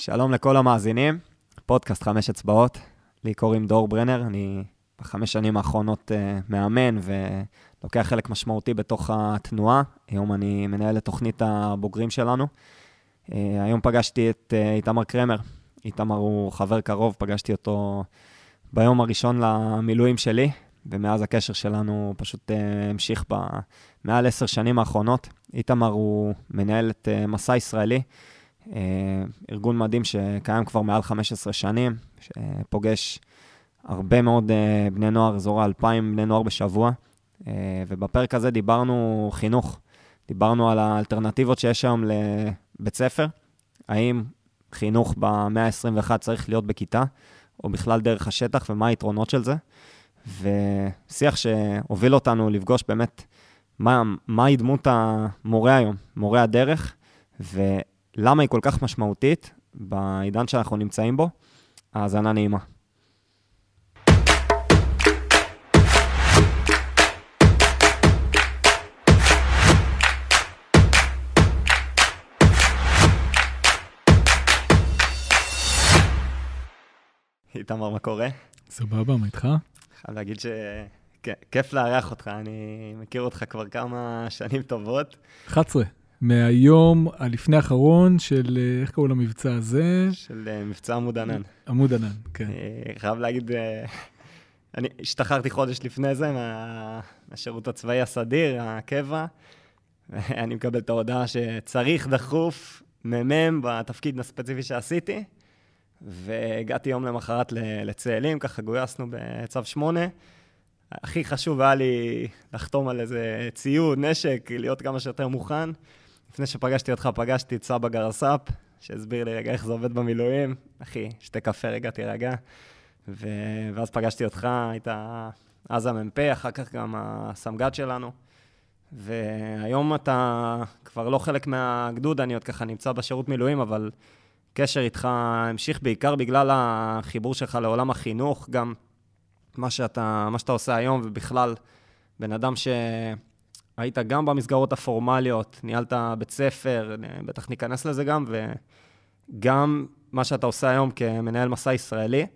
שלום לכל המאזינים, פודקאסט 5 אצבעות, לי קוראים דור ברנר, אני ב5 שנים האחרונות מאמן ולוקח חלק משמעותי בתוך התנועה, היום אני מנהל את תוכנית הבוגרים שלנו, היום פגשתי את איתמר קרמר, איתמר הוא חבר קרוב, פגשתי אותו ביום הראשון למילואים שלי, ומאז הקשר שלנו פשוט המשיך במעל 10 שנים האחרונות, איתמר הוא מנהל את מסע ישראלי, ארגון מדהים שקיים כבר מעל 15 שנים, שפוגש הרבה מאוד בני נוער, זורה 2,000 בני נוער בשבוע, ובפרק הזה דיברנו חינוך, דיברנו על האלטרנטיבות שיש היום לבית ספר, האם חינוך במאה ה-21 צריך להיות בכיתה, או בכלל דרך השטח, ומה היתרונות של זה, ושיח שהוביל אותנו לפגוש באמת מהי דמות המורה היום, מורה הדרך, ולמה היא כל כך משמעותית בעידן שאנחנו נמצאים בו, האזנה נעימה. איתמר, מה קורה? סבבה, מה איתך? חייב להגיד שכיף לארח אותך, אני מכיר אותך כבר כמה שנים טובות. 11, מהיום הלפני האחרון של, איך קראו למבצע הזה? של מבצע עמוד ענן. עמוד ענן, כן. חייב להגיד, אני השתחררתי חודש לפני זה מהשירות הצבאי הסדיר, הקבע, אני מקבל את ההודעה שצריך דחוף ממם בתפקיד הספציפי שעשיתי, והגעתי יום למחרת לצאלים, ככה גויסנו בצו 8. הכי חשוב היה לי לחתום על איזה ציוד, נשק, להיות כמה שיותר מוכן. לפני שפגשתי אותך, פגשתי את סבא גרסאפ, שהסביר לי רגע איך זה עובד במילואים. אחי, שתי קפה, רגע תירגע. ואז פגשתי אותך, היית אז הממפה, אחר כך גם הסמג"ד שלנו. והיום אתה כבר לא חלק מהגדוד, אני עוד ככה נמצא בשירות מילואים, אבל קשר איתך המשיך בעיקר בגלל החיבור שלך לעולם החינוך, גם מה שאתה עושה היום, ובכלל בן אדם שהיית גם במסגרות הפורמליות, ניהלת בית ספר, בטח ניכנס לזה גם, וגם מה שאתה עושה היום כמנהל מסע ישראלי,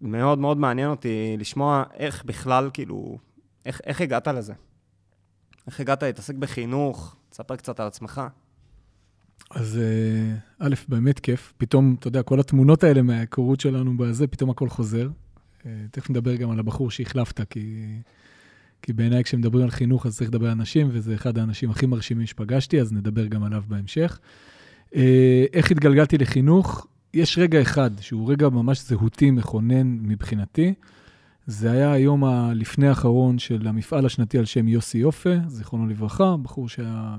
מאוד מאוד מעניין אותי לשמוע איך בכלל, כאילו, איך הגעת לזה? איך הגעת להתעסק בחינוך? תספר קצת על עצמך. אז א', באמת כיף, פתאום, אתה יודע, כל התמונות האלה מההיכרות שלנו בזה, פתאום הכל חוזר. תכף נדבר גם על הבחור שהחלפת, כי בעיניי כשמדברים על חינוך אז צריך לדבר על אנשים, וזה אחד האנשים הכי מרשימים שפגשתי, אז נדבר גם עליו בהמשך. איך התגלגלתי לחינוך? יש רגע אחד, שהוא רגע ממש זהותי, מכונן מבחינתי. זה היה היום לפני האחרון של המפעל השנתי על שם יוסי יופה, זיכרונו לברכה, בחור שהיה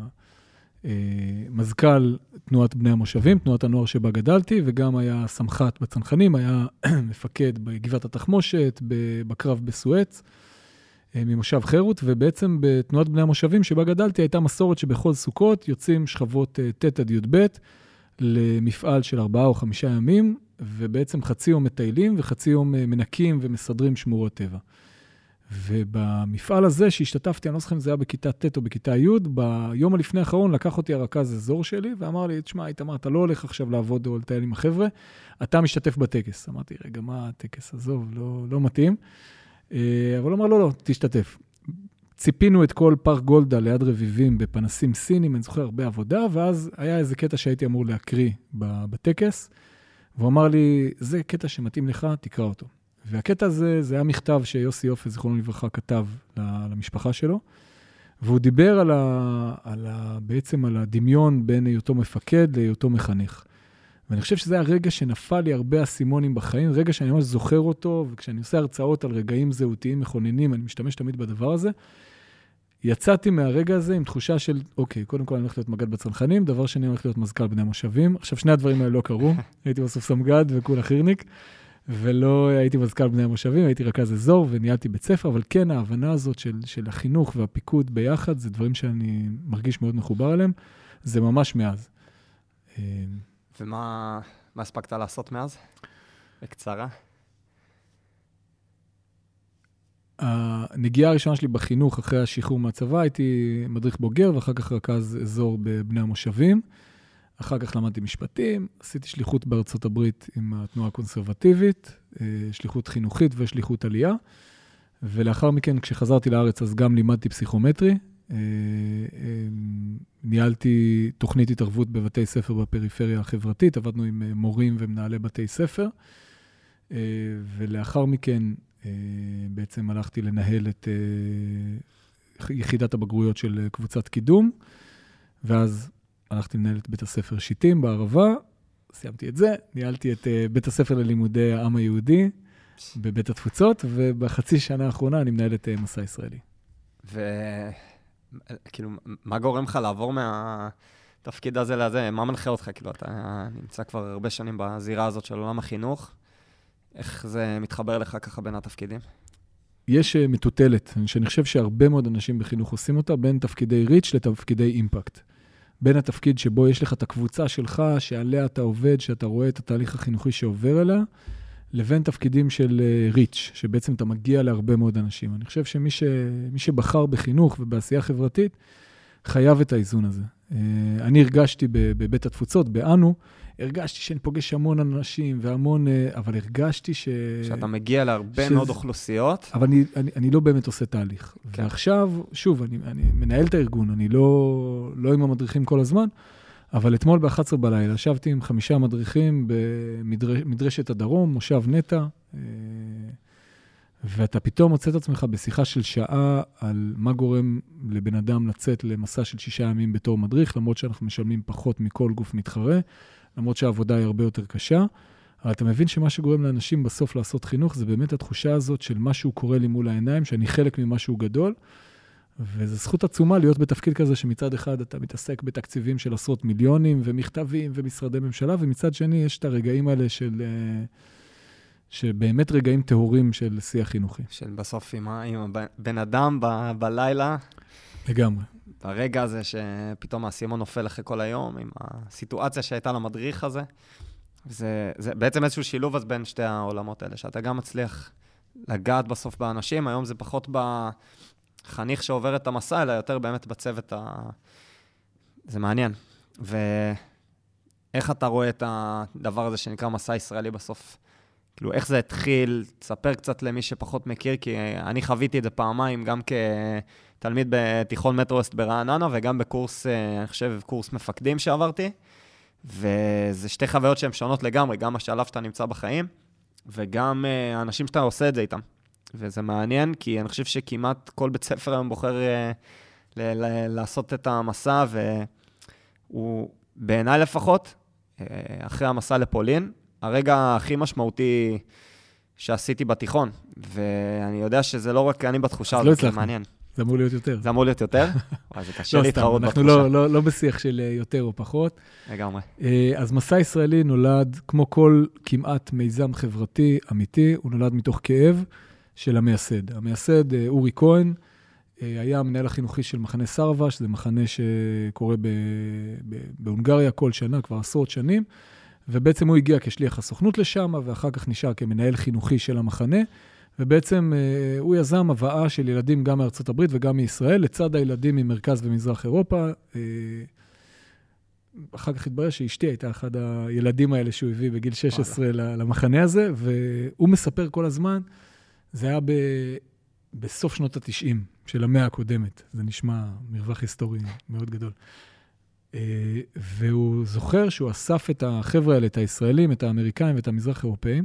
מזכ"ל תנועת בני המושבים, תנועת הנוער שבה גדלתי, וגם היה סמחת בצנחנים, היה מפקד בגבעת התחמושת, בקרב בסואץ, ממושב חירות, ובעצם בתנועת בני המושבים שבה גדלתי, הייתה מסורת שבכל סוכות יוצאים שכבות ת' עד י' ב' למפעל של 4 או 5 ימים, ובעצם חצי יום מטיילים וחצי יום מנקים ומסדרים שמורות טבע. ובמפעל הזה שהשתתפתי, אני לא זוכר אם זה היה בכיתה ט' או בכיתה י', ביום הלפני האחרון לקח אותי הרכז אזור שלי, ואמר לי, תשמע, איתמר, אתה לא הולך עכשיו לעבוד או לטייל עם החבר'ה, אתה משתתף בטקס. אמרתי, רגע, מה הטקס? עזוב, לא מתאים. אבל אמר, לא, תשתתף. ציפינו את כל פארק גולדה ליד רביבים בפנסים סינים, אני זוכר הרבה עבודה, ואז היה איזה קטע שהייתי אמור להקריא בטקס, והוא אמר לי, זה קטע שמתאים לך, תקרא אותו. והקטע הזה, זה היה מכתב שיוסי יופה, זיכרונו לברכה, כתב למשפחה שלו, והוא דיבר בעצם על הדמיון בין היותו מפקד להיותו מחנך. ואני חושב שזה היה רגע שנפל לי הרבה אסימונים בחיים, רגע שאני ממש זוכר אותו, וכשאני עושה הרצאות על רגעים זהותיים מכוננים, אני משתמש תמיד בדבר הזה. יצאתי מהרגע הזה עם תחושה של, אוקיי, קודם כל אני הולך להיות מג"ד בצנחנים, דבר שני, אני הולך להיות מזכ"ל בני המושבים. עכשיו, שני הדברים האלה לא קרו, הייתי בסוף סמג"ד וכולה חירניק. ולא הייתי מזכ"ל בני המושבים, הייתי רכז אזור וניהלתי בית ספר, אבל כן, ההבנה הזאת של החינוך והפיקוד ביחד, זה דברים שאני מרגיש מאוד מחובר אליהם, זה ממש מאז. ומה הספקת לעשות מאז? בקצרה. הנגיעה הראשונה שלי בחינוך אחרי השחרור מהצבא, הייתי מדריך בוגר ואחר כך רכז אזור בבני המושבים, אחר כך למדתי משפטים, עשיתי שליחות בארצות הברית עם התנועה הקונסרבטיבית, שליחות חינוכית ושליחות עלייה, ולאחר מכן כשחזרתי לארץ אז גם לימדתי פסיכומטרי, ניהלתי תוכנית התערבות בבתי ספר בפריפריה החברתית, עבדנו עם מורים ומנהלי בתי ספר, ולאחר מכן בעצם הלכתי לנהל את יחידת הבגרויות של קבוצת קידום, ואז הלכתי לנהל את בית הספר שיטים בערבה, סיימתי את זה, ניהלתי את בית הספר ללימודי העם היהודי בבית התפוצות, ובחצי שנה האחרונה אני מנהל את מסע ישראלי. וכאילו, מה גורם לך לעבור מהתפקיד הזה לזה? מה מנחה אותך? כאילו, אתה נמצא כבר הרבה שנים בזירה הזאת של עולם החינוך. איך זה מתחבר לך ככה בין התפקידים? יש מטוטלת, שאני חושב שהרבה מאוד אנשים בחינוך עושים אותה, בין תפקידי ריץ' לתפקידי אימפקט. בין התפקיד שבו יש לך את הקבוצה שלך, שעליה אתה עובד, שאתה רואה את התהליך החינוכי שעובר אליה, לבין תפקידים של ריץ', שבעצם אתה מגיע להרבה מאוד אנשים. אני חושב שמי שבחר בחינוך ובעשייה חברתית, חייב את האיזון הזה. אני הרגשתי בבית התפוצות, באנו, הרגשתי שאני פוגש המון אנשים והמון, אבל הרגשתי ש... שאתה מגיע להרבה מאוד אוכלוסיות. אבל אני לא באמת עושה תהליך. ועכשיו, שוב, אני מנהל את הארגון, אני לא עם המדריכים כל הזמן, אבל אתמול ב-11 בלילה, ישבתי עם 5 מדריכים במדרשת הדרום, מושב נטע, ואתה פתאום מוצא את עצמך בשיחה של שעה על מה גורם לבן אדם לצאת למסע של 6 ימים בתור מדריך, למרות שאנחנו משלמים פחות מכל גוף מתחרה, למרות שהעבודה היא הרבה יותר קשה, אבל אתה מבין שמה שגורם לאנשים בסוף לעשות חינוך, זה באמת התחושה הזאת של מה שהוא קורא לי מול העיניים, שאני חלק ממשהו גדול, וזו זכות עצומה להיות בתפקיד כזה שמצד אחד אתה מתעסק בתקציבים של עשרות מיליונים ומכתבים ומשרדי ממשלה, ומצד שני יש את הרגעים האלה של... שבאמת רגעים טהורים של שיח חינוכי. של בסוף עם הבן אדם בלילה. לגמרי. ברגע הזה שפתאום הסימון נופל אחרי כל היום, עם הסיטואציה שהייתה למדריך הזה. זה בעצם איזשהו שילוב אז בין שתי העולמות האלה, שאתה גם מצליח לגעת בסוף באנשים. היום זה פחות בחניך שעובר את המסע, אלא יותר באמת בצוות זה מעניין. ואיך אתה רואה את הדבר הזה שנקרא מסע ישראלי בסוף? כאילו, איך זה התחיל? תספר קצת למי שפחות מכיר, כי אני חוויתי את זה פעמיים, גם כתלמיד בתיכון מטרו-אסט ברעננה, וגם בקורס, אני חושב, קורס מפקדים שעברתי, וזה שתי חוויות שהן שונות לגמרי, גם השלב שאתה נמצא בחיים, וגם האנשים שאתה עושה את זה איתם. וזה מעניין, כי אני חושב שכמעט כל בית ספר היום בוחר לעשות את המסע, והוא בעיניי לפחות, אחרי המסע לפולין, הרגע הכי משמעותי שעשיתי בתיכון, ואני יודע שזה לא רק אני בתחושה, זה מעניין. זה אמור להיות יותר. זה אמור להיות יותר? וואי, זה קשה להתחרות בתחושה. אנחנו לא בשיח של יותר או פחות. לגמרי. אז מסע ישראלי נולד, כמו כל כמעט מיזם חברתי אמיתי, הוא נולד מתוך כאב של המייסד. המייסד, אורי כהן, היה המנהל החינוכי של מחנה סרווה, שזה מחנה שקורה בהונגריה כל שנה, כבר עשרות שנים, ובעצם הוא הגיע כשליח הסוכנות לשם, ואחר כך נשאר כמנהל חינוכי של המחנה, ובעצם הוא יזם הבאה של ילדים גם מארצות הברית וגם מישראל, לצד הילדים ממרכז ומזרח אירופה. אחר כך התברר שאשתי הייתה אחד הילדים האלה שהוא הביא בגיל 16 למחנה הזה, והוא מספר כל הזמן, זה היה בסוף שנות ה-90 של המאה הקודמת, זה נשמע מרווח היסטורי מאוד גדול. והוא זוכר שהוא אסף את החבר'ה האלה, את הישראלים, את האמריקאים ואת המזרח אירופאים,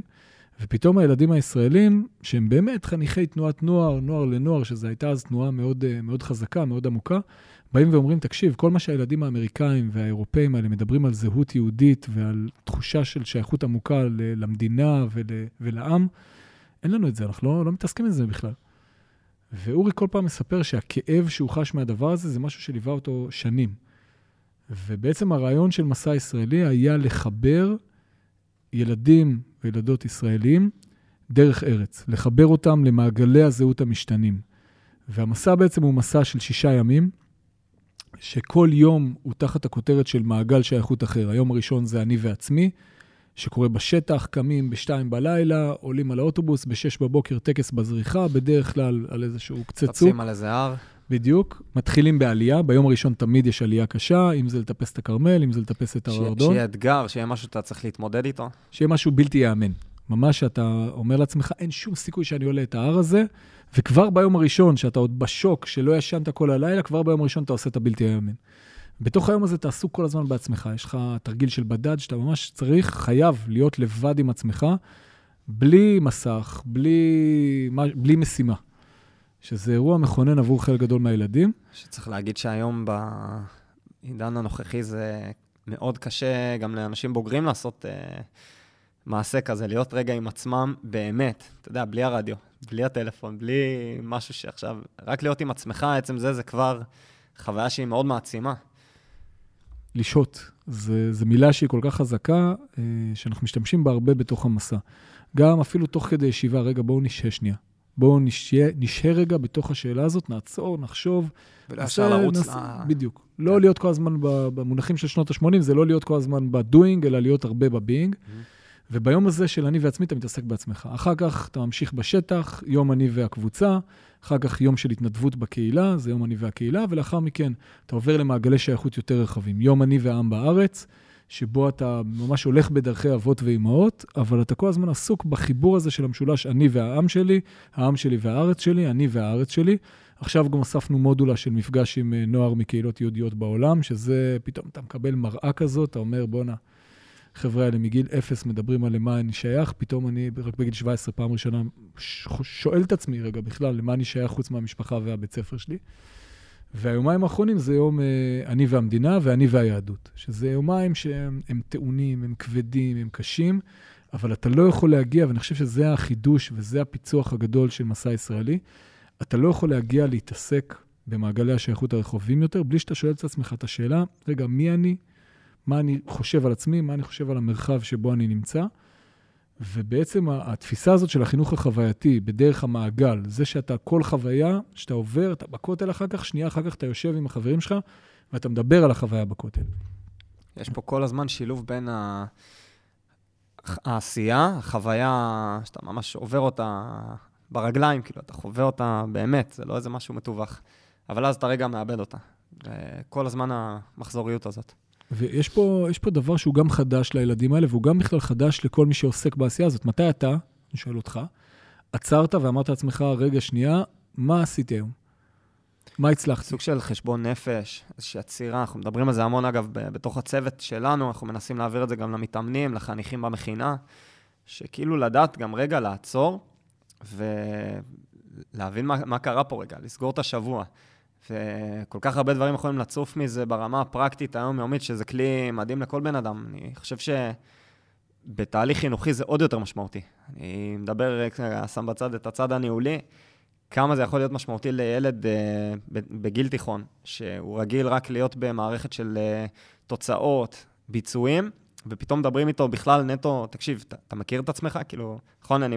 ופתאום הילדים הישראלים, שהם באמת חניכי תנועת נוער, נוער לנוער, שזו הייתה אז תנועה מאוד, מאוד חזקה, מאוד עמוקה, באים ואומרים, תקשיב, כל מה שהילדים האמריקאים והאירופאים האלה מדברים על זהות יהודית ועל תחושה של שייכות עמוקה למדינה ולעם, אין לנו את זה, אנחנו לא מתעסקים את זה בכלל. ואורי כל פעם מספר שהכאב שהוא חש מהדבר הזה, זה משהו שליווה אותו שנים. ובעצם הרעיון של מסע ישראלי היה לחבר ילדים וילדות ישראלים דרך ארץ, לחבר אותם למעגלי הזהות המשתנים. והמסע בעצם הוא מסע של 6 ימים, שכל יום הוא תחת הכותרת של מעגל שייכות אחר. היום הראשון זה אני ועצמי, שקורה בשטח, קמים 2:00 בלילה, עולים על האוטובוס, ב6 בבוקר טקס בזריחה, בדרך כלל על איזשהו קצה צוק. תפסים על איזה הר. בדיוק, מתחילים בעלייה, ביום הראשון תמיד יש עלייה קשה, אם זה לטפס את הקרמל, אם זה לטפס את הרדון. שיהיה אתגר, שיהיה משהו שאתה צריך להתמודד איתו. שיהיה משהו בלתי יאמן. ממש אתה אומר לעצמך, אין שום סיכוי שאני עולה את ההר הזה, וכבר ביום הראשון, שאתה עוד בשוק, שלא ישנת כל הלילה, כבר ביום הראשון אתה עושה את הבלתי יאמן. בתוך היום הזה אתה עסוק כל הזמן בעצמך, יש לך תרגיל של בדד, שאתה ממש צריך, חייב להיות לבד עם עצמך, בלי מסך, בלי משימה. שזה אירוע מכונן עבור חלק גדול מהילדים. שצריך להגיד שהיום בעידן הנוכחי זה מאוד קשה גם לאנשים בוגרים לעשות מעשה כזה, להיות רגע עם עצמם באמת, אתה יודע, בלי הרדיו, בלי הטלפון, בלי משהו שעכשיו, רק להיות עם עצמך, עצם זה כבר חוויה שהיא מאוד מעצימה. לשהות, זו מילה שהיא כל כך חזקה, שאנחנו משתמשים בה הרבה בתוך המסע. גם אפילו תוך כדי ישיבה, רגע בואו נשהה שנייה. בואו נשהה רגע בתוך השאלה הזאת, נעצור, נחשוב. ולאפשר לרוץ. בדיוק. לא להיות כל הזמן במונחים של שנות ה-80, זה לא להיות כל הזמן ב-doing, אלא להיות הרבה ב-being. וביום הזה של אני ועצמי, אתה מתעסק בעצמך. אחר כך אתה ממשיך בשטח, יום אני והקבוצה, אחר כך יום של התנדבות בקהילה, זה יום אני והקהילה, ולאחר מכן אתה עובר למעגלי שייכות יותר רחבים. יום אני והעם בארץ, שבו אתה ממש הולך בדרכי אבות ואימהות, אבל אתה כל הזמן עסוק בחיבור הזה של המשולש אני והעם שלי, העם שלי והארץ שלי, אני והארץ שלי. עכשיו גם אספנו מודולה של מפגש עם נוער מקהילות יהודיות בעולם, שזה פתאום אתה מקבל מראה כזאת, אתה אומר בוא נע, חבר'ה האלה מגיל אפס מדברים על למה אני שייך, פתאום אני רק בגיל 17 פעם ראשונה שואל את עצמי רגע בכלל, למה אני שייך חוץ מהמשפחה והבית ספר שלי. והיומיים האחרונים זה יום אני והמדינה ואני והיהדות, שזה יומיים שהם טעונים, הם כבדים, הם קשים, אבל אתה לא יכול להגיע, ואני חושב שזה החידוש וזה הפיצוח הגדול של מסע ישראלי, אתה לא יכול להגיע להתעסק במעגלי השייכות הרחובים יותר, בלי שאתה שואל את עצמך את השאלה, רגע, מי אני? מה אני חושב על עצמי? מה אני חושב על המרחב שבו אני נמצא? ובעצם התפיסה הזאת של החינוך החווייתי בדרך המעגל, זה שאתה כל חוויה, שאתה עובר, אתה בכותל אחר כך, שנייה אחר כך אתה יושב עם החברים שלך, ואתה מדבר על החוויה בכותל. יש פה כל הזמן שילוב בין העשייה, החוויה שאתה ממש עובר אותה ברגליים, כאילו אתה חווה אותה באמת, זה לא איזה משהו מטווח, אבל אז אתה רגע מאבד אותה. כל הזמן המחזוריות הזאת. ויש פה דבר שהוא גם חדש לילדים האלה, והוא גם בכלל חדש לכל מי שעוסק בעשייה הזאת. מתי אתה, אני שואל אותך, עצרת ואמרת לעצמך, רגע שנייה, מה עשית היום? מה הצלחת? סוג של חשבון נפש, איזושהי עצירה. אנחנו מדברים על זה המון, אגב, בתוך הצוות שלנו, אנחנו מנסים להעביר את זה גם למתאמנים, לחניכים במכינה, שכאילו לדעת גם רגע לעצור, ולהבין מה קרה פה רגע, לסגור את השבוע. וכל כך הרבה דברים יכולים לצוף מזה ברמה הפרקטית היומיומית, שזה כלי מדהים לכל בן אדם. אני חושב שבתהליך חינוכי זה עוד יותר משמעותי. אני מדבר, שם בצד את הצד הניהולי, כמה זה יכול להיות משמעותי לילד בגיל תיכון, שהוא רגיל רק להיות במערכת של תוצאות, ביצועים, ופתאום מדברים איתו בכלל נטו, תקשיב, אתה מכיר את עצמך? כאילו, נכון, אני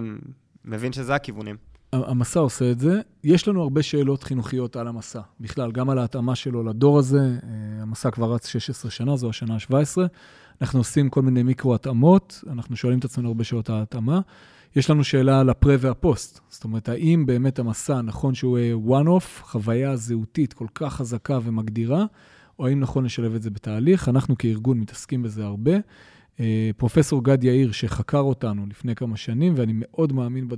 מבין שזה הכיוונים. המסע עושה את זה. יש לנו הרבה שאלות חינוכיות על המסע. בכלל, גם על ההתאמה שלו לדור הזה. המסע כבר רץ 16 שנה, זו השנה ה-17. אנחנו עושים כל מיני מיקרו-התאמות. אנחנו שואלים את עצמנו הרבה שאלות על ההתאמה. יש לנו שאלה על הפרה והפוסט. זאת אומרת, האם באמת המסע נכון שהוא one-off, חוויה זהותית כל כך חזקה ומגדירה, או האם נכון לשלב את זה בתהליך? אנחנו כארגון מתעסקים בזה הרבה. פרופסור גד יאיר שחקר אותנו לפני כמה שנים, ואני מאוד מאמין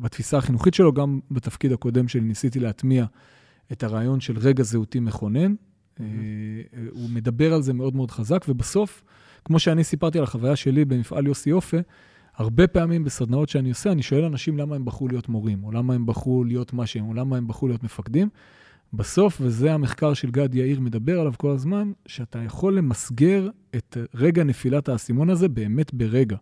בתפיסה החינוכית שלו, גם בתפקיד הקודם שלי ניסיתי להטמיע את הרעיון של רגע זהותי מכונן. הוא מדבר על זה מאוד מאוד חזק, ובסוף, כמו שאני סיפרתי על החוויה שלי במפעל יוסי יופה, הרבה פעמים בסדנאות שאני עושה, אני שואל אנשים למה הם בחרו להיות מורים, או למה הם בחרו להיות מה שהם, או למה הם בחרו להיות מפקדים. בסוף, וזה המחקר של גד יאיר מדבר עליו כל הזמן, שאתה יכול למסגר את רגע נפילת האסימון הזה באמת ברגע.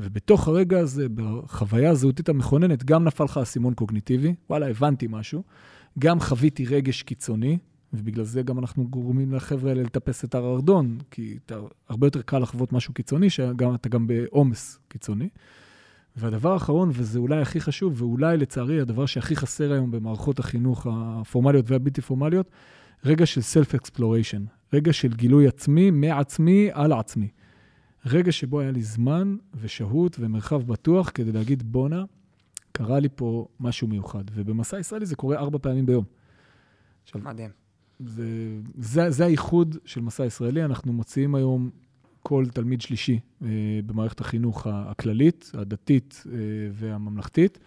ובתוך הרגע הזה, בחוויה הזהותית המכוננת, גם נפל לך אסימון קוגניטיבי, וואלה, הבנתי משהו, גם חוויתי רגש קיצוני, ובגלל זה גם אנחנו גורמים לחבר'ה האלה לטפס את הרדון, כי הרבה יותר קל לחוות משהו קיצוני, שאתה גם בעומס קיצוני. והדבר האחרון, וזה אולי הכי חשוב, ואולי לצערי הדבר שהכי חסר היום במערכות החינוך הפורמליות והבלתי פורמליות, רגע של self-exploration, רגע של גילוי עצמי, מעצמי על עצמי. רגע שבו היה לי זמן ושהות ומרחב בטוח כדי להגיד בונה, קרה לי פה משהו מיוחד. ובמסע ישראלי זה קורה 4 פעמים ביום. מדהים. זה הייחוד של מסע ישראלי. אנחנו מוצאים היום כל תלמיד שלישי במערכת החינוך הכללית, הדתית והממלכתית.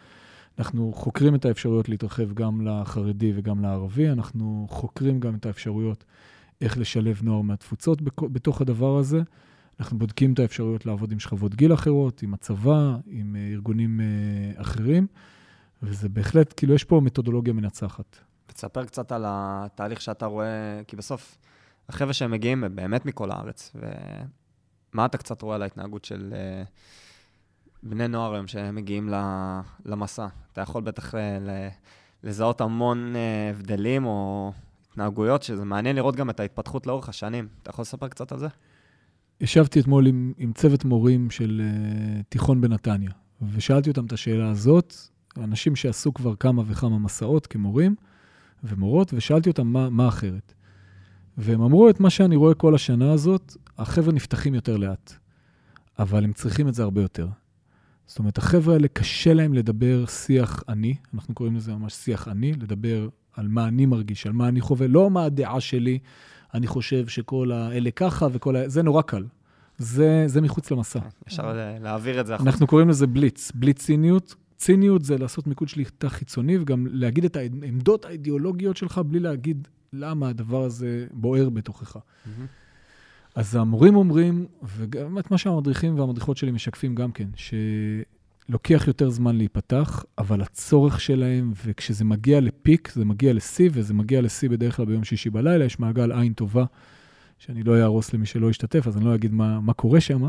אנחנו חוקרים את האפשרויות להתרחב גם לחרדי וגם לערבי. אנחנו חוקרים גם את האפשרויות איך לשלב נוער מהתפוצות בתוך הדבר הזה. אנחנו בודקים את האפשרויות לעבוד עם שכבות גיל אחרות, עם הצבא, עם ארגונים אחרים, וזה בהחלט, כאילו, יש פה מתודולוגיה מנצחת. ותספר קצת על התהליך שאתה רואה, כי בסוף החבר'ה שהם מגיעים באמת מכל הארץ, ומה אתה קצת רואה על ההתנהגות של בני נוער היום שהם מגיעים למסע? אתה יכול בטח לזהות המון הבדלים או התנהגויות, שזה מעניין לראות גם את ההתפתחות לאורך השנים. אתה יכול לספר קצת על זה? ישבתי אתמול עם צוות מורים של תיכון בנתניה, ושאלתי אותם את השאלה הזאת, אנשים שעשו כבר כמה וכמה מסעות כמורים ומורות, ושאלתי אותם מה אחרת. והם אמרו את מה שאני רואה כל השנה הזאת, החבר'ה נפתחים יותר לאט, אבל הם צריכים את זה הרבה יותר. זאת אומרת, החבר'ה האלה קשה להם לדבר שיח אני, אנחנו קוראים לזה ממש שיח אני, לדבר על מה אני מרגיש, על מה אני חווה, לא מה הדעה שלי, אני חושב שכל האלה ככה וכל האלה, זה נורא קל. זה מחוץ למסע. אפשר להעביר את זה החוצה. אנחנו קוראים לזה בליץ. בליץ ציניות. ציניות זה לעשות מיקוד שליטה חיצוני, וגם להגיד את העמדות האידיאולוגיות שלך, בלי להגיד למה הדבר הזה בוער בתוכך. אז המורים אומרים, וגם את מה שהמדריכים והמדריכות שלי משקפים גם כן, שלוקח יותר זמן להיפתח, אבל הצורך שלהם, וכשזה מגיע לפיק, זה מגיע ל-C, וזה מגיע ל-C בדרך כלל ביום שישי בלילה, יש מעגל עין טובה, שאני לא אערוס למי שלא ישתתף, אז אני לא אגיד מה קורה שם,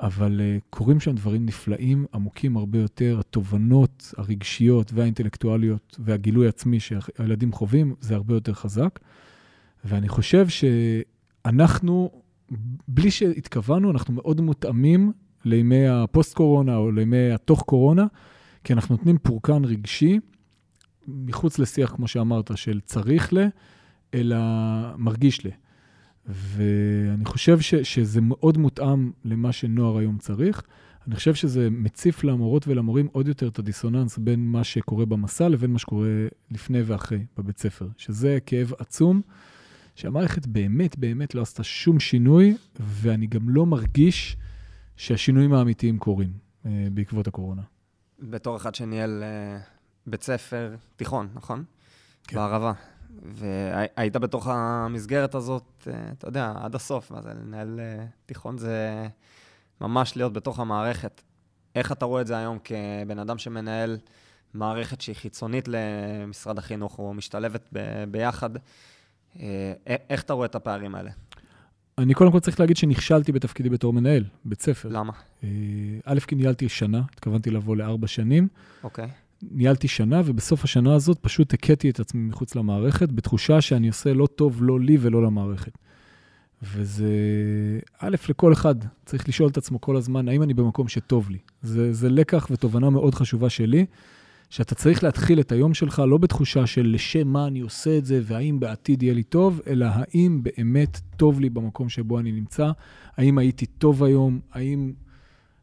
אבל קורים שם דברים נפלאים, עמוקים הרבה יותר, התובנות הרגשיות והאינטלקטואליות, והגילוי עצמי שהילדים חווים, זה הרבה יותר חזק, ואני חושב שאנחנו, בלי שהתכוונו, אנחנו מאוד מותאמים לימי הפוסט-קורונה או לימי התוך-קורונה, כי אנחנו נותנים פורקן רגשי, מחוץ לשיח, כמו שאמרת, של צריך לה, אלא מרגיש לה. ואני חושב שזה מאוד מותאם למה שנוער היום צריך. אני חושב שזה מציף למורות ולמורים עוד יותר את הדיסוננס בין מה שקורה במסע לבין מה שקורה לפני ואחרי בבית ספר. שזה כאב עצום, שהמערכת באמת באמת לא עשתה שום שינוי, ואני גם לא מרגיש שהשינויים האמיתיים קורים בעקבות הקורונה. בתור אחד שניהל בית ספר תיכון, נכון? כן. בערבה. והיית בתוך המסגרת הזאת, אתה יודע, עד הסוף, אז לנהל תיכון זה ממש להיות בתוך המערכת. איך אתה רואה את זה היום כבן אדם שמנהל מערכת שהיא חיצונית למשרד החינוך, או משתלבת ביחד? איך אתה רואה את הפערים האלה? אני קודם כל צריך להגיד שנכשלתי בתפקידי בתור מנהל, בית ספר. למה? א', כי ניהלתי שנה, התכוונתי לבוא ל4 שנים. אוקיי. ניהלתי שנה, ובסוף השנה הזאת פשוט הקטתי את עצמי מחוץ למערכת, בתחושה שאני עושה לא טוב, לא לי ולא למערכת. וזה, א', לכל אחד, צריך לשאול את עצמו כל הזמן, האם אני במקום שטוב לי? זה לקח ותובנה מאוד חשובה שלי, שאתה צריך להתחיל את היום שלך, לא בתחושה של לשם מה אני עושה את זה, והאם בעתיד יהיה לי טוב, אלא האם באמת טוב לי במקום שבו אני נמצא, האם הייתי טוב היום, האם...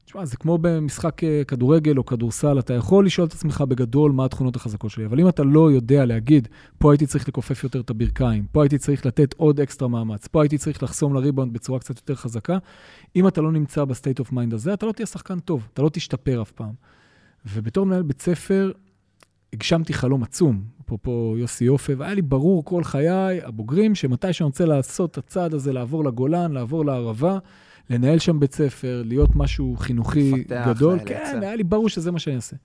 תשמע, זה כמו במשחק כדורגל או כדורסל, אתה יכול לשאול את עצמך בגדול מה התכונות החזקות שלי, אבל אם אתה לא יודע להגיד, פה הייתי צריך לקופף יותר את הברכיים, פה הייתי צריך לתת עוד אקסטרה מאמץ, פה הייתי צריך לחסום לריבאונד בצורה קצת יותר חזקה, אם אתה לא נמצא בסטייט אוף מיינד הזה, אתה לא תהיה שחקן טוב, אתה לא תשתפר אף פעם. ובתור מנהל בית ספר, הגשמתי חלום עצום, אפרופו יוסי יופה, והיה לי ברור כל חיי, הבוגרים, שמתי שאני רוצה לעשות את הצעד הזה, לעבור לגולן, לעבור לערבה, לנהל שם בית ספר, להיות משהו חינוכי גדול. כן, היה לי ברור שזה מה שאני אעשה.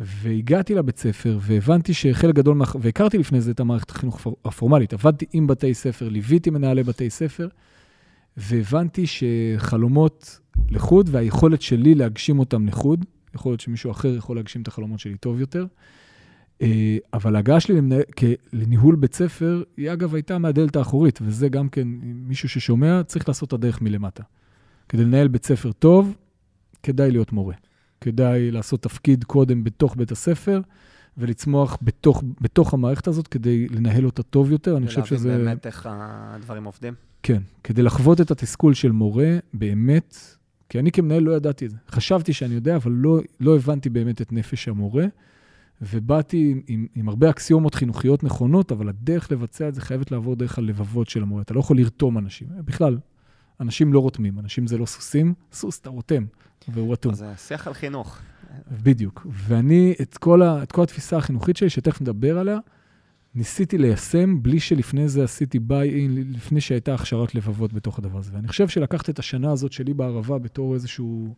והגעתי לבית ספר, והבנתי שחלק גדול, והכרתי לפני זה את המערכת החינוך הפורמלית, עבדתי עם בתי ספר, ליוויתי מנהלי בתי ספר, והבנתי שחלומות לחוד, והיכולת שלי להגשים אותם לחוד, יכול להיות שמישהו אחר יכול להגשים את החלומות שלי טוב יותר, אבל ההגעה שלי לניהול בית ספר, היא אגב הייתה מהדלת האחורית, וזה גם כן מישהו ששומע, צריך לעשות את הדרך מלמטה. כדי לנהל בית ספר טוב, כדאי להיות מורה. כדאי לעשות תפקיד קודם בתוך בית הספר, ולצמוח בתוך המערכת הזאת, כדי לנהל אותה טוב יותר. אני חושב שזה... ולהבין באמת איך הדברים עובדים. כן, כדי לחוות את התסכול של מורה, באמת... כי אני כמנהל לא ידעתי את זה. חשבתי שאני יודע, אבל לא הבנתי באמת את נפש המורה, ובאתי עם הרבה אקסיומות חינוכיות נכונות, אבל הדרך לבצע את זה חייבת לעבור דרך הלבבות של המורה. אתה לא יכול לרתום אנשים. בכלל, אנשים לא רותמים, אנשים זה לא סוסים, סוס אתה רותם, והוא רתום. אז השיח על חינוך. בדיוק. ואני את כל התפיסה החינוכית שלי, שתכף נדבר עליה, ניסיתי ליישם, בלי שלפני זה עשיתי ביי-אין, לפני שהייתה הכשרת לבבות בתוך הדבר הזה. ואני חושב שלקחת את השנה הזאת שלי בערבה בתור איזשהו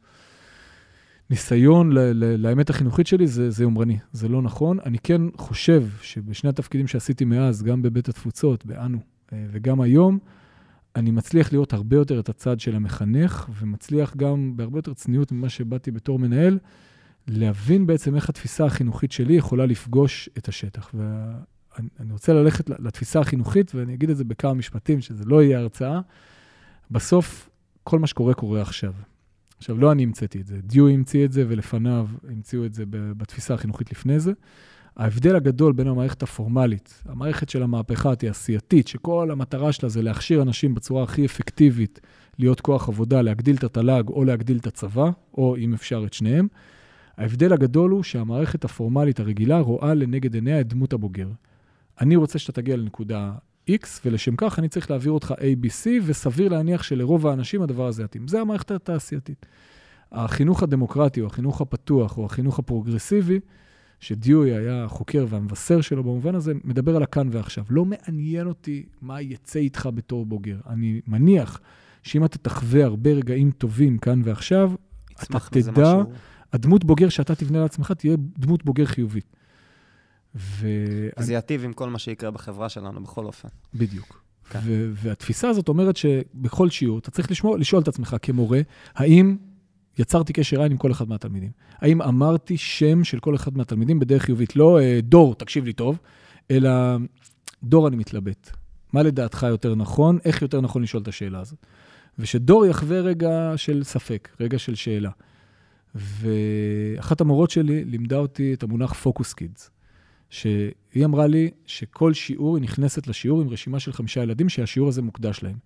ניסיון לאמת החינוכית שלי, זה אומרני, זה לא נכון. אני כן חושב שבשני התפקידים שעשיתי מאז, גם בבית התפוצות, באנו, וגם היום, אני מצליח להיות הרבה יותר את הצד של המחנך, ומצליח גם בהרבה יותר צניעות ממה שבאתי בתור מנהל, להבין בעצם איך התפיסה החינוכית שלי יכולה לפגוש את השטח. ואני רוצה ללכת לתפיסה החינוכית, ואני אגיד את זה בכמה משפטים, שזה לא יהיה הרצאה. בסוף, כל מה שקורה, קורה עכשיו. עכשיו, לא אני המצאתי את זה. דיו המציא את זה, ולפניו המציאו את זה בתפיסה החינוכית לפני זה. ההבדל הגדול בין המערכת הפורמלית, המערכת של המהפכה התעשייתית, שכל המטרה שלה זה להכשיר אנשים בצורה הכי אפקטיבית, להיות כוח עבודה, להגדיל את התל"ג או להגדיל את הצבא, או אם אפשר את שניהם. ההבדל הגדול הוא שהמערכת הפורמלית הרגילה רואה לנגד עיניה את דמות הבוגר. אני רוצה שאתה תגיע לנקודה X, ולשם כך אני צריך להעביר אותך ABC, וסביר להניח שלרוב האנשים הדבר הזה יתאים. זה המערכת התעשייתית. החינוך הדמוקרטי, או החינוך הפתוח, או החינוך הפרוגרסיבי, שדיוי היה החוקר והמבשר שלו במובן הזה, מדבר על הכאן ועכשיו. לא מעניין אותי מה יצא איתך בתור בוגר. אני מניח שאם אתה תחווה הרבה רגעים טובים כאן ועכשיו, אתה תדע, הדמות בוגר שאתה תבנה לעצמך תהיה דמות בוגר חיובית. זה יטיב עם כל מה שיקרה בחברה שלנו, בכל אופן. בדיוק. והתפיסה הזאת אומרת שבכל שיעור, אתה צריך לשאול את עצמך כמורה, האם יצרתי קשר עין עם כל אחד מהתלמידים. האם אמרתי שם של כל אחד מהתלמידים בדרך חיובית? לא דור, תקשיב לי טוב, אלא דור אני מתלבט. מה לדעתך יותר נכון? איך יותר נכון לשאול את השאלה הזאת? ושדור יחווה רגע של ספק, רגע של שאלה. ואחת המורות שלי לימדה אותי את המונח פוקוס קידס, שהיא אמרה לי שכל שיעור היא נכנסת לשיעור עם רשימה של 5 ילדים שהשיעור הזה מוקדש להם.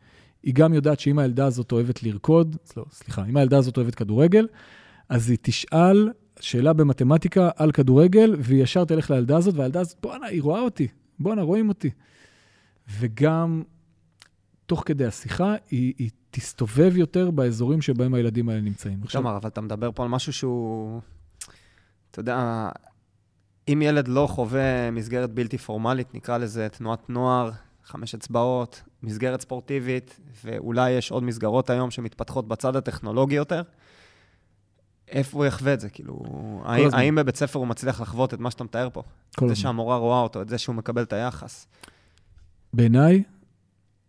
היא גם יודעת שאם הילדה הזאת אוהבת לרקוד, לא, סליחה, אם הילדה הזאת אוהבת כדורגל, אז היא תשאל שאלה במתמטיקה על כדורגל, והיא ישר תלך לילדה הזאת, והילדה הזאת, בואנה, היא רואה אותי, בואנה, רואים אותי. וגם תוך כדי השיחה, היא תסתובב יותר באזורים שבהם הילדים האלה נמצאים. תמר, אבל אתה מדבר פה על משהו שהוא, אתה יודע, אם ילד לא חווה מסגרת בלתי פורמלית, נקרא לזה תנועת נוער, 5 אצבעות, מסגרת ספורטיבית, ואולי יש עוד מסגרות היום שמתפתחות בצד הטכנולוגי יותר. איפה הוא יחווה את זה? כאילו, האם בבית ספר הוא מצליח לחוות את מה שאתה מתאר פה? את זה שהמורה רואה אותו, את זה שהוא מקבל את היחס. בעיניי,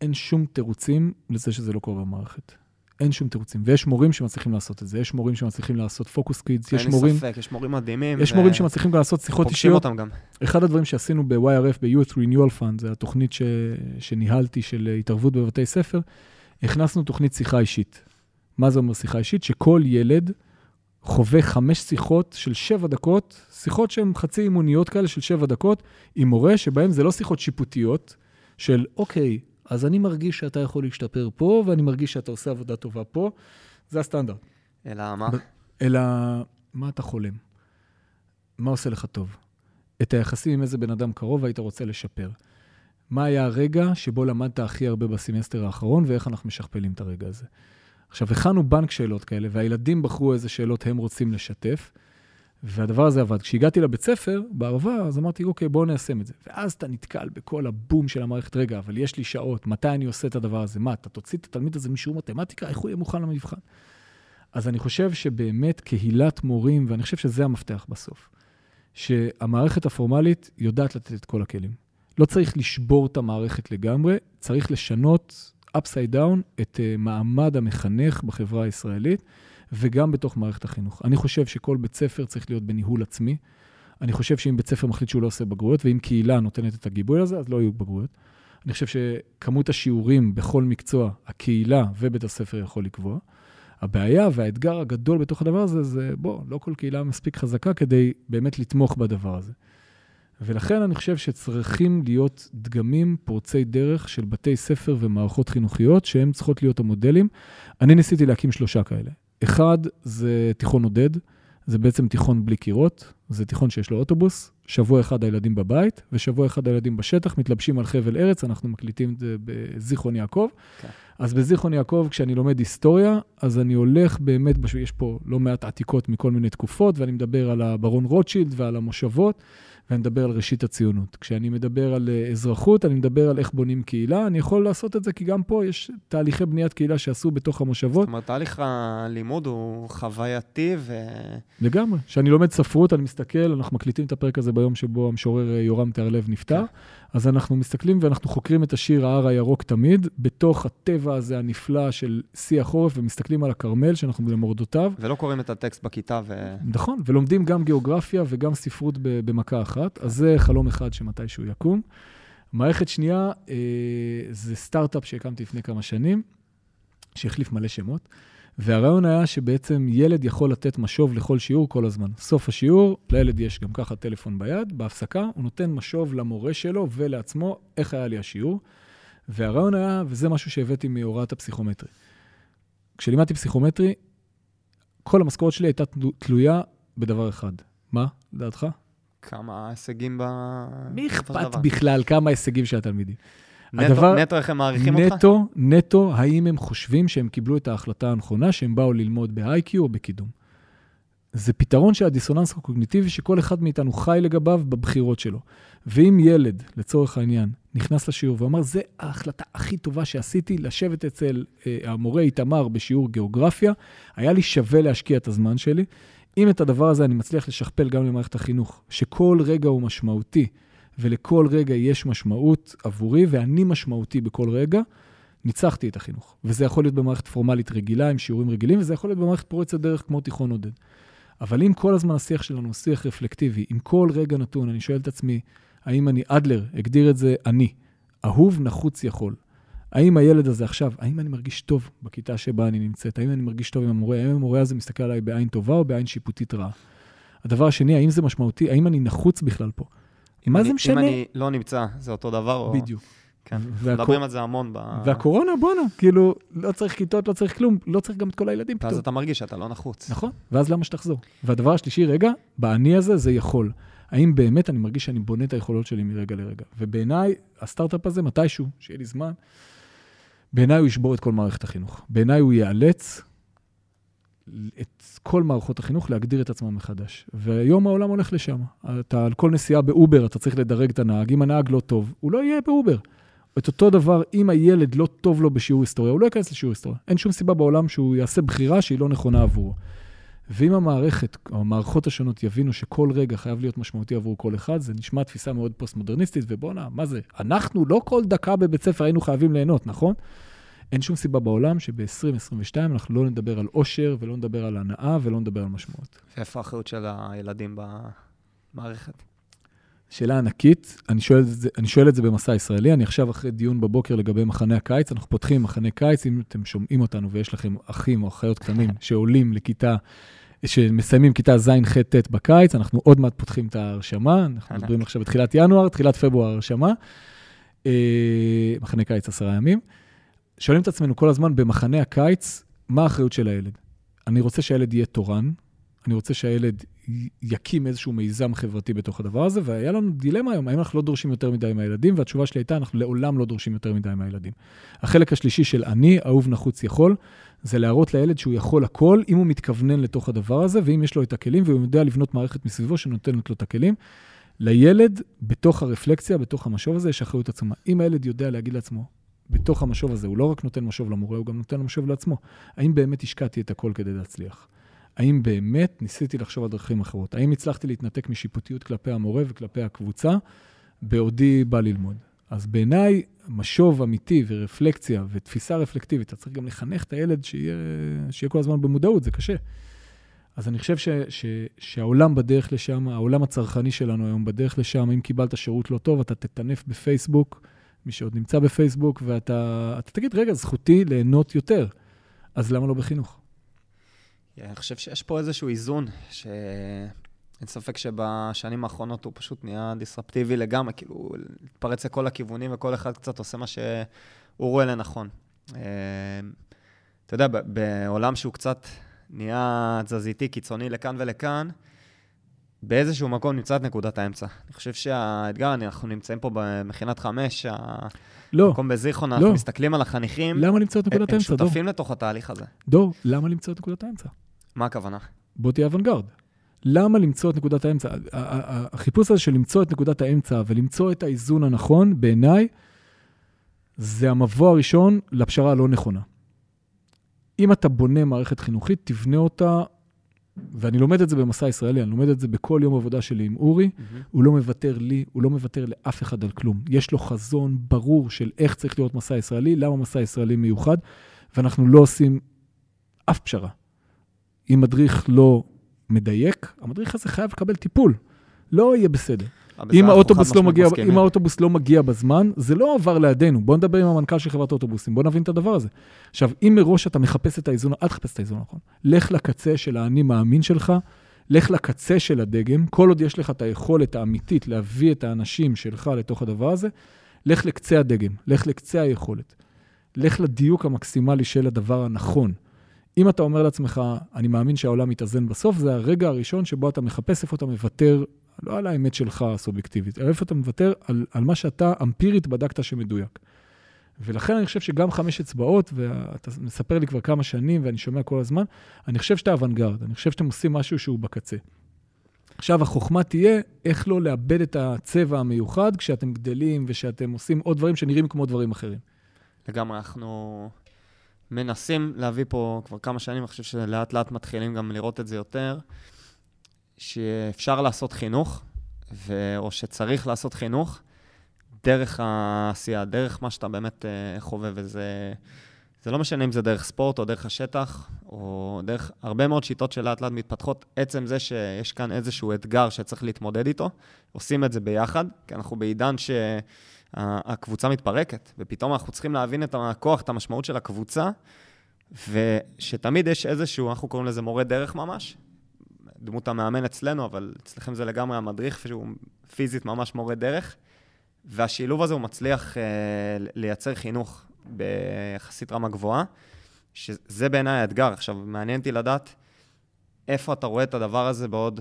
אין שום תירוצים לזה שזה לא קורה במערכת. אין שום תירוצים. ויש מורים שמצליחים לעשות את זה. יש מורים שמצליחים לעשות פוקוס קידס. אין ספק, יש מורים מדהימים. יש מורים שמצליחים גם לעשות שיחות אישיות. פוגשים אותם גם. אחד הדברים שעשינו ב-YRF, ב-Youth Renewal Fund, זו התוכנית שניהלתי של התערבות בבתי ספר, הכנסנו תוכנית שיחה אישית. מה זה אומר שיחה אישית? שכל ילד חווה 5 שיחות של 7 דקות, שיחות שהן חצי אימוניות כאלה של 7 דקות, עם מורה שבהם זה לא שיחות שיפוטיות של, אוקיי, אז אני מרגיש שאתה יכול להשתפר פה, ואני מרגיש שאתה עושה עבודה טובה פה. זה הסטנדרט. אלא מה? אלא מה אתה חולם? מה עושה לך טוב? את היחסים עם איזה בן אדם קרוב היית רוצה לשפר. מה היה הרגע שבו למדת הכי הרבה בסמסטר האחרון, ואיך אנחנו משכפלים את הרגע הזה? עכשיו, הכנו בנק שאלות כאלה, והילדים בחרו איזה שאלות הם רוצים לשתף, והדבר הזה עבד. כשהגעתי לבית ספר, בערבה, אז אמרתי, אוקיי, בואו ניישם את זה. ואז אתה נתקל בכל הבום של המערכת, רגע, אבל יש לי שעות, מתי אני עושה את הדבר הזה? מה, אתה תוציא את התלמיד הזה משיעור מתמטיקה, איך הוא יהיה מוכן למבחן? אז אני חושב שבאמת קהילת מורים, ואני חושב שזה המפתח בסוף, שהמערכת הפורמלית יודעת לתת את כל הכלים. לא צריך לשבור את המערכת לגמרי, צריך לשנות upside down את מעמד המחנך בחברה הישראלית, וגם בתוך מערכת החינוך. אני חושב שכל בית ספר צריך להיות בניהול עצמי. אני חושב שאם בית ספר מחליט שהוא לא עושה בגרויות, ואם קהילה נותנת את הגיבוי הזה, אז לא יהיו בגרויות. אני חושב שכמות השיעורים בכל מקצוע, הקהילה ובית הספר יכול לקבוע. הבעיה והאתגר הגדול בתוך הדבר הזה, זה בוא, לא כל קהילה מספיק חזקה כדי באמת לתמוך בדבר הזה. ולכן אני חושב שצריכים להיות דגמים פורצי דרך של בתי ספר ומערכות חינוכיות, שהם צריכות להיות המודלים. אני ניסיתי להקים 3 כאלה. אחד זה תיכון עודד, זה בעצם תיכון בלי קירות, זה תיכון שיש לו אוטובוס, שבוע אחד הילדים בבית, ושבוע אחד הילדים בשטח, מתלבשים על חבל ארץ, אנחנו מקליטים את זה בזיכרון יעקב. Okay. אז בזיכרון יעקב, כשאני לומד היסטוריה, אז אני הולך באמת, יש פה לא מעט עתיקות מכל מיני תקופות, ואני מדבר על הברון רוטשילד ועל המושבות, ואני מדבר על ראשית הציונות. כשאני מדבר על אזרחות, אני מדבר על איך בונים קהילה, אני יכול לעשות את זה, כי גם פה יש תהליכי בניית קהילה שעשו בתוך המושבות. זאת אומרת, תהליך הלימוד הוא חווייתי ו... לגמרי. כשאני לומד ספרות, אני מסתכל, אנחנו מקליטים את הפרק הזה ביום שבו המשורר יורם תיארלב נפטר, אז אנחנו מסתכלים ואנחנו חוקרים את השיר "ההר הירוק" תמיד, בתוך הטבע הזה הנפלא של שיא החורף, ומסתכלים על הכרמל שאנחנו במורדותיו. ולא קוראים את הטקסט בכיתה ו... נכון, ולומדים גם גיאוגרפיה וגם ספרות במכה אחת, אז זה חלום אחד שמתישהו יקום. מערכת שנייה, זה סטארט-אפ שהקמתי לפני כמה שנים, שהחליף מלא שמות, והרעיון היה שבעצם ילד יכול לתת משוב לכל שיעור כל הזמן. סוף השיעור, לילד יש גם ככה טלפון ביד, בהפסקה, הוא נותן משוב למורה שלו ולעצמו, איך היה לי השיעור. והרעיון היה, וזה משהו שהבאתי מהוראת הפסיכומטרי. כשלימדתי פסיכומטרי, כל המשכורת שלי הייתה תלויה בדבר אחד. מה, לדעתך? כמה הישגים מי אכפת בכלל כמה הישגים של התלמידים? נטו איך הם מעריכים אותך? נטו, האם הם חושבים שהם קיבלו את ההחלטה הנכונה, שהם באו ללמוד ב-IQ או בקידום. זה פתרון של הדיסוננס הקוגניטיבי, שכל אחד מאיתנו חי לגביו בבחירות שלו. ואם ילד, לצורך העניין, נכנס לשיעור ואמר, זה ההחלטה הכי טובה שעשיתי, לשבת אצל המורה איתמר בשיעור גיאוגרפיה, היה לי שווה להשקיע את הזמן שלי. אם את הדבר הזה אני מצליח לשכפל גם למערכת החינוך, שכל רגע הוא משמעותי, ולכל רגע יש משמעות עבורי, ואני משמעותי בכל רגע, ניצחתי את החינוך. וזה יכול להיות במערכת פורמלית רגילה, עם שיעורים רגילים, וזה יכול להיות במערכת פורצת דרך כמו תיכון עודד. אבל אם כל הזמן השיח שלנו הוא שיח רפלקטיבי, אם כל רגע נתון אני שואל את עצמי, האם אני אדלר, הגדיר את זה אני, אהוב נחוץ יכול. האם הילד הזה עכשיו, האם אני מרגיש טוב בכיתה שבה אני נמצאת? האם אני מרגיש טוב עם המורה? האם המורה הזה מסתכל עליי בעין טובה או בעין שיפוטית רעה? הדבר השני, האם זה משמעותי? האם אני נחוץ בכלל פה? מה זה משנה? אם אני לא נמצא, זה אותו דבר? בדיוק. כן, מדברים על זה המון. והקורונה, בונה, כאילו, לא צריך כיתות, לא צריך כלום, לא צריך גם את כל הילדים פתאום. ואז אתה מרגיש שאתה לא נחוץ. נכון, ואז למה שתחזור? והדבר השלישי, רגע, בעני הזה זה יכול. האם באמת אני מרגיש שאני בונה את היכולות שלי מרגע לרגע? ובעיניי, הסטארט-אפ הזה, מתישהו, שיהיה לי זמן, בעיניי הוא ישבור את כל מערכת החינוך. בעיניי הוא יאלץ את כל מערכות החינוך להגדיר את עצמם מחדש. והיום העולם הולך לשם. אתה על כל נסיעה באובר, אתה צריך לדרג את הנהג. אם הנהג לא טוב, הוא לא יהיה באובר. את אותו דבר, אם הילד לא טוב לו בשיעור היסטוריה, הוא לא ייכנס לשיעור היסטוריה. אין שום סיבה בעולם שהוא יעשה בחירה שהיא לא נכונה עבורו. ואם המערכת, או המערכות השונות יבינו שכל רגע חייב להיות משמעותי עבור כל אחד, זה נשמע תפיסה מאוד פוסט-מודרניסטית, ובונה, מה זה? אנחנו לא כל דקה בבית ספר היינו חייבים ליהנות, נכון? אין שום סיבה בעולם שב-2022 אנחנו לא נדבר על עושר, ולא נדבר על הנאה, ולא נדבר על משמעות. ואיפה האחריות של הילדים במערכת? שאלה ענקית, אני שואל את זה במסע ישראלי, אני עכשיו אחרי דיון בבוקר לגבי מחנה הקיץ, אנחנו פותחים מחנה קיץ, אם אתם שומעים אותנו ויש לכם אחים או אחיות קטנים שעולים לכיתה, שמסיימים כיתה ז'-ח'-ט' בקיץ, אנחנו עוד מעט פותחים את ההרשמה, אנחנו מדברים עכשיו בתחילת ינואר, תחילת פברואר הרשמה, מחנה קיץ 10 ימים, שואלים את עצמנו כל הזמן במחנה הקיץ, מה האחריות של הילד? אני רוצה שהילד יהיה תורן, אני רוצה שהילד יקים איזשהו מיזם חברתי בתוך הדבר הזה, והיה לנו דילמה היום, האם אנחנו לא דורשים יותר מדי מהילדים, והתשובה שלי הייתה, אנחנו לעולם לא דורשים יותר מדי מהילדים. החלק השלישי של אני, אהוב נחוץ יכול, זה להראות לילד שהוא יכול הכל, אם הוא מתכוונן לתוך הדבר הזה, ואם יש לו את הכלים, והוא יודע לבנות מערכת מסביבו שנותנת לו את הכלים, לילד, בתוך הרפלקציה, בתוך המשוב הזה, יש אחריות עצמה. אם הילד יודע להגיד לעצמו, בתוך המשוב הזה, הוא לא רק נותן משוב למורה, הוא גם נותן משוב לעצמו. האם באמת השקעתי את הכל כדי להצליח? האם באמת ניסיתי לחשוב על דרכים אחרות? האם הצלחתי להתנתק משיפוטיות כלפי המורה וכלפי הקבוצה? בעודי בא ללמוד. אז בעיניי, משוב אמיתי ורפלקציה ותפיסה רפלקטיבית, אתה צריך גם לחנך את הילד שיהיה כל הזמן במודעות, זה קשה. אז אני חושב שהעולם בדרך לשם, העולם הצרכני שלנו היום בדרך לשם, אם קיבלת שירות לא טוב, אתה תתנף בפייסבוק, מי שעוד נמצא בפייסבוק, ואתה תגיד, רגע, זכותי ליהנות יותר. אז למה לא בחינוך? אני חושב שיש פה איזשהו איזון, שאין ספק שבשנים האחרונות הוא פשוט נהיה דיסרפטיבי לגמרי, כאילו להתפרץ לכל הכיוונים וכל אחד קצת עושה מה שהוא רואה לנכון. אתה יודע, בעולם שהוא קצת נהיה תזזיתי, קיצוני לכאן ולכאן, באיזשהו מקום נמצאת נקודת האמצע. אני חושב שהאתגר, אנחנו נמצאים פה במכינת 5, המקום בזיכרון, אנחנו מסתכלים על החניכים. למה למצוא את נקודת האמצע, דור? הם שותפים לתוך התהליך הזה. דור, למה למצוא את נקודת האמצע? מה הכוונה? בוא תהיה אוונגרד. למה למצוא את נקודת האמצע? החיפוש הזה של למצוא את נקודת האמצע ולמצוא את האיזון הנכון, בעיניי, זה המבוא הראשון לפשרה הלא נכונה. אם אתה בונה מערכת חינוכית, תבנה אותה, ואני לומד את זה במסע ישראלי, אני לומד את זה בכל יום עבודה שלי עם אורי, הוא לא מוותר לי, הוא לא מוותר לאף אחד על כלום. יש לו חזון ברור של איך צריך להיות מסע ישראלי, למה מסע ישראלי מיוחד, ואנחנו לא עושים אף פשרה. אם מדריך לא מדייק, המדריך הזה חייב לקבל טיפול. לא יהיה בסדר. אם האוטובוס לא מגיע בזמן, זה לא עבר לידינו. בוא נדבר עם המנכ"ל של חברת האוטובוסים, בוא נבין את הדבר הזה. עכשיו, אם מראש אתה מחפש את האיזון, אל תחפש את האיזון, נכון? לך לקצה של האני מאמין שלך, לך לקצה של הדגם, כל עוד יש לך את היכולת האמיתית להביא את האנשים שלך לתוך הדבר הזה, לך לקצה הדגם, לך לקצה היכולת, לך לדיוק המקסימלי של הדבר הנכון. אם אתה אומר לעצמך, אני מאמין שהעולם יתאזן בסוף, זה הרגע הראשון שבו אתה מחפש איפה אתה מוותר, לא על האמת שלך הסובייקטיבית, אלא איפה אתה מוותר על מה שאתה אמפירית בדקת שמדויק. ולכן אני חושב שגם 5 אצבעות, ואתה מספר לי כבר כמה שנים, ואני שומע כל הזמן, אני חושב שאתה אוונגרד, אני חושב שאתם עושים משהו שהוא בקצה. עכשיו החוכמה תהיה איך לא לאבד את הצבע המיוחד, כשאתם גדלים ושאתם עושים עוד דברים שנראים כמו דברים אחרים. לגמרי, אנחנו מנסים להביא פה כבר כמה שנים, אני חושב שלאט לאט מתחילים גם לראות את זה יותר, שאפשר לעשות חינוך, או שצריך לעשות חינוך, דרך העשייה, דרך מה שאתה באמת חווה, וזה לא משנה אם זה דרך ספורט, או דרך השטח, או דרך הרבה מאוד שיטות שלאט לאט מתפתחות, עצם זה שיש כאן איזשהו אתגר שצריך להתמודד איתו, עושים את זה ביחד, כי אנחנו בעידן ש... הקבוצה מתפרקת, ופתאום אנחנו צריכים להבין את הכוח, את המשמעות של הקבוצה, ושתמיד יש איזשהו, אנחנו קוראים לזה מורה דרך ממש, דמות המאמן אצלנו, אבל אצלכם זה לגמרי המדריך, שהוא פיזית ממש מורה דרך, והשילוב הזה הוא מצליח לייצר חינוך ביחסית רמה גבוהה, שזה בעיניי האתגר. עכשיו, מעניין אותי לדעת איפה אתה רואה את הדבר הזה בעוד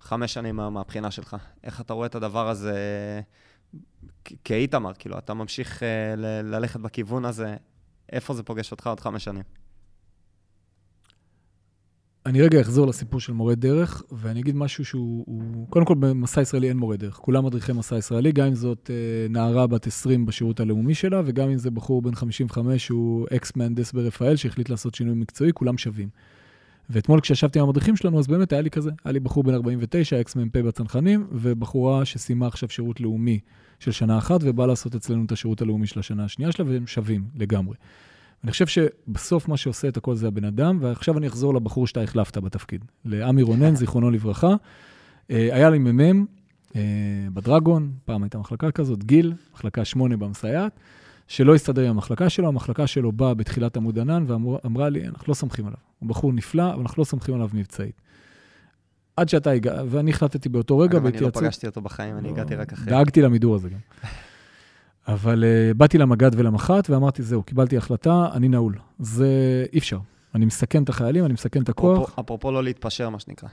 5 שנים מהבחינה שלך. איך אתה רואה את הדבר הזה... כאיתמר, כאילו, אתה ממשיך ללכת בכיוון הזה, איפה זה פוגש אותך עוד 5 שנים? אני רגע אחזור לסיפור של מורה דרך, ואני אגיד משהו שהוא... קודם כל, במסע ישראלי אין מורה דרך. כולם מדריכי מסע ישראלי, גם אם זאת נערה בת 20 בשירות הלאומי שלה, וגם אם זה בחור בן 55, שהוא אקס-מהנדס ברפאל, שהחליט לעשות שינוי מקצועי, כולם שווים. ואתמול כשישבתי עם המדריכים שלנו, אז באמת היה לי כזה. היה לי בחור בן 49, אקס-מ"פ בצנחנים, ובחורה שסיימה עכשיו שירות לאומי של שנה אחת, ובאה לעשות אצלנו את השירות הלאומי של השנה השנייה שלה, והם שווים לגמרי. אני חושב שבסוף מה שעושה את הכל זה הבן אדם, ועכשיו אני אחזור לבחור שאתה החלפת בתפקיד. לעמי רונן, זיכרונו לברכה. היה לי ממם בדרגון, פעם הייתה מחלקה כזאת, גיל, מחלקה 8 במסייעת, שלא הסתדר עם המחלקה שלו, המחלקה שלו באה בתחילת עמוד ענן, ואמרה לי, אנחנו לא סומכים עליו. הוא בחור נפלא, אבל אנחנו לא סומכים עליו מבצעית. עד שאתה הגעת, ואני החלטתי באותו רגע, אני לא פגשתי אותו בחיים, אני הגעתי רק אחרי. דאגתי למידור הזה גם. אבל באתי למגד ולמחת, ואמרתי, זהו, קיבלתי החלטה, אני נעול. זה אי אפשר. אני מסכן את החיילים, אני מסכן את הכוח. אפרופו לא להתפשר, מה שנקרא.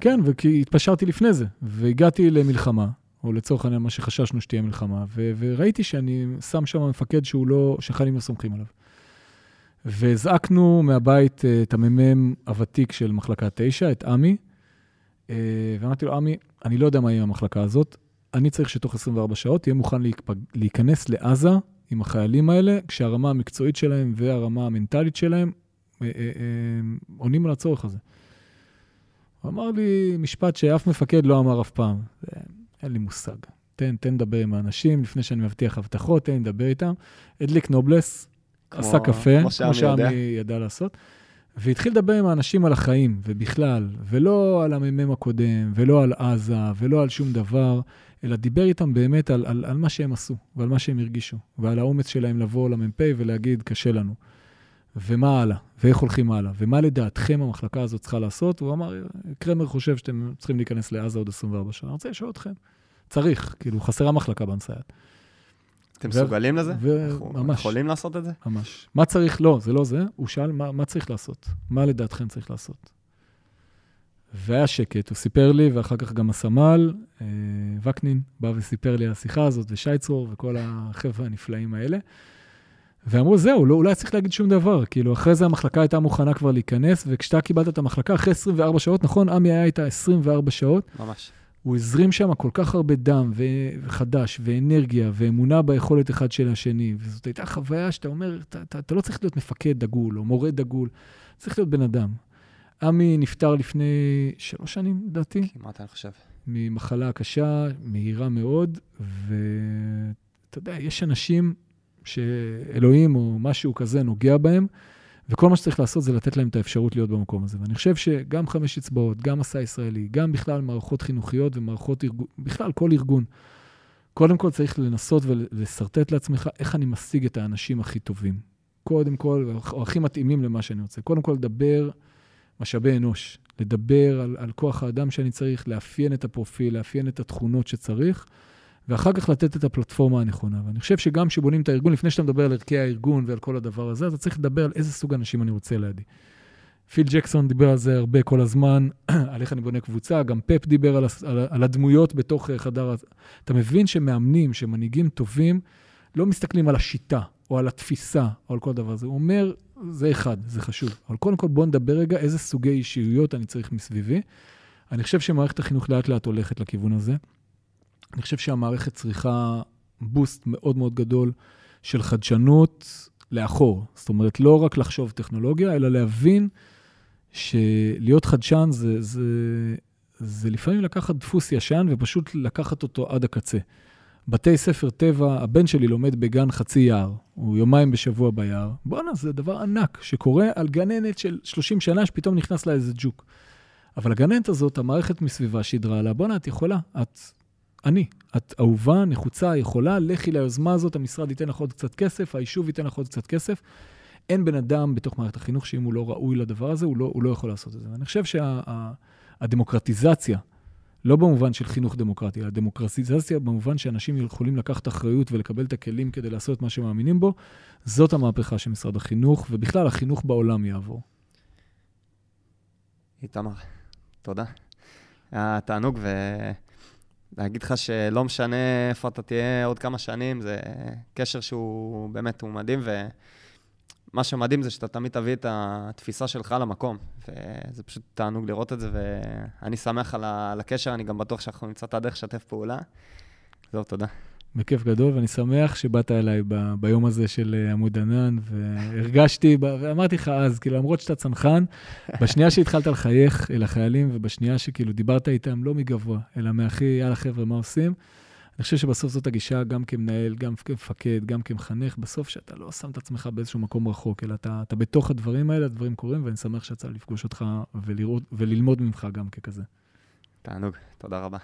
כן, וכי התפשרתי לפני זה, והגעתי למלחמה. או לצורך העניין מה שחששנו שתהיה מלחמה, וראיתי שאני שם שם המפקד שהוא לא, שחיילים לא סומכים עליו. וזעקנו מהבית את הממם הוותיק של מחלקה 9, את עמי, ואמרתי לו, עמי, אני לא יודע מה יהיה המחלקה הזאת, אני צריך שתוך 24 שעות תהיה מוכן להיכנס לעזה עם החיילים האלה, כשהרמה המקצועית שלהם והרמה המנטלית שלהם עונים על הצורך הזה. הוא אמר לי משפט שאף מפקד לא אמר אף פעם, זה... אין לי מושג. תן לדבר עם האנשים, לפני שאני מבטיח הבטחות, תן לדבר איתם. הדליק נובלס, עשה קפה, כמו שעמי ידע לעשות, והתחיל לדבר עם האנשים על החיים, ובכלל, ולא על הממם הקודם, ולא על עזה, ולא על שום דבר, אלא דיבר איתם באמת על מה שהם עשו, ועל מה שהם הרגישו, ועל האומץ שלהם לבוא למ"פ ולהגיד, קשה לנו. ומה הלאה, ואיך הולכים הלאה, ומה לדעתכם המחלקה הזאת צריכה לעשות, הוא אמר, קרמר חושב שאתם צריכים להיכנס לעזה עוד 24 שנה, אני רוצה לשאול אתכם, צריך, כאילו חסרה מחלקה במסייעת. אתם מסוגלים לזה? ממש. יכולים לעשות את זה? ממש. מה צריך, לא, זה לא זה, הוא שאל מה צריך לעשות, מה לדעתכם צריך לעשות. והיה שקט, הוא סיפר לי, ואחר כך גם הסמל, וקנין, בא וסיפר לי השיחה הזאת, ושייצרור, וכל החבר'ה הנפלאים האלה. ואמרו, זהו, לא, אולי צריך להגיד שום דבר. כאילו, אחרי זה המחלקה הייתה מוכנה כבר להיכנס, וכשאתה קיבלת את המחלקה, אחרי 24 שעות, נכון, עמי היה איתה 24 שעות. ממש. הוא הזרים שם כל כך הרבה דם, וחדש, ואנרגיה, ואמונה ביכולת אחד של השני. וזאת הייתה חוויה שאתה אומר, אתה לא צריך להיות מפקד דגול, או מורה דגול, צריך להיות בן אדם. עמי נפטר לפני 3 שנים, דעתי. כמעט, אני חושב. ממחלה קשה, מהירה מאוד, ואתה יודע, יש אנשים שאלוהים או משהו כזה נוגע בהם, וכל מה שצריך לעשות זה לתת להם את האפשרות להיות במקום הזה. ואני חושב שגם 5 אצבעות, גם מסע ישראלי, גם בכלל מערכות חינוכיות ומערכות ארגון, בכלל כל ארגון, קודם כל צריך לנסות ולסרטט לעצמך איך אני משיג את האנשים הכי טובים. קודם כל, או הכי מתאימים למה שאני רוצה. קודם כל לדבר משאבי אנוש, לדבר על כוח האדם שאני צריך, לאפיין את הפרופיל, לאפיין את התכונות שצריך, ואחר כך לתת את הפלטפורמה הנכונה. ואני חושב שגם שבונים את הארגון, לפני שאתה מדבר על ערכי הארגון ועל כל הדבר הזה, אתה צריך לדבר על איזה סוג אנשים אני רוצה לידי. פיל ג'קסון דיבר על זה הרבה כל הזמן, על איך אני בונה קבוצה, גם פפ דיבר על הדמויות בתוך חדר. אתה מבין שמאמנים, שמנהיגים טובים, לא מסתכלים על השיטה, או על התפיסה, או על כל דבר הזה. הוא אומר, זה אחד, זה חשוב. אבל קודם כל בוא נדבר רגע איזה סוגי אישיות אני צריך מסביבי. אני חושב שמערכת החינוך לאט לאט הולכת לכיוון הזה. אני חושב שהמערכת צריכה בוסט מאוד מאוד גדול של חדשנות לאחור. זאת אומרת, לא רק לחשוב טכנולוגיה, אלא להבין שלהיות חדשן זה לפעמים לקחת דפוס ישן ופשוט לקחת אותו עד הקצה. בתי ספר טבע, הבן שלי לומד בגן חצי יער, הוא יומיים בשבוע ביער. בוא'נה, זה דבר ענק שקורה על גננת של 30 שנה שפתאום נכנס לה איזה ג'וק. אבל הגננת הזאת, המערכת מסביבה שידרה לה, בוא'נה, את יכולה, את אהובה, נחוצה, יכולה, לכי ליוזמה הזאת, המשרד ייתן לך עוד קצת כסף, היישוב ייתן לך עוד קצת כסף. אין בן אדם בתוך מערכת החינוך שאם הוא לא ראוי לדבר הזה, הוא לא יכול לעשות את זה. ואני חושב שהדמוקרטיזציה, לא במובן של חינוך דמוקרטי, אלא דמוקרטיזציה במובן שאנשים יכולים לקחת אחריות ולקבל את הכלים כדי לעשות מה שמאמינים בו, זאת המהפכה של משרד החינוך, ובכלל החינוך בעולם יעבור. איתמר, תודה. התענוג להגיד לך שלא משנה איפה אתה תהיה עוד כמה שנים, זה קשר שהוא באמת מדהים, ומה שמדהים זה שאתה תמיד תביא את התפיסה שלך למקום, וזה פשוט תענוג לראות את זה, ואני שמח על הקשר, אני גם בטוח שאנחנו נמצא את הדרך לשתף פעולה. זהו, תודה. בכיף גדול, ואני שמח שבאת אליי ביום הזה של עמוד ענן, והרגשתי, ואמרתי לך אז, כאילו, למרות שאתה צנחן, בשנייה שהתחלת לחייך אל החיילים, ובשנייה שכאילו דיברת איתם לא מגבוה, אלא מאחי, יאללה חבר'ה, מה עושים? אני חושב שבסוף זאת הגישה, גם כמנהל, גם כמפקד, גם כמחנך, בסוף שאתה לא שם את עצמך באיזשהו מקום רחוק, אלא אתה בתוך הדברים האלה, הדברים קורים, ואני שמח שיצא לפגוש אותך וללמוד ממך גם ככזה. תענוג, תודה רבה.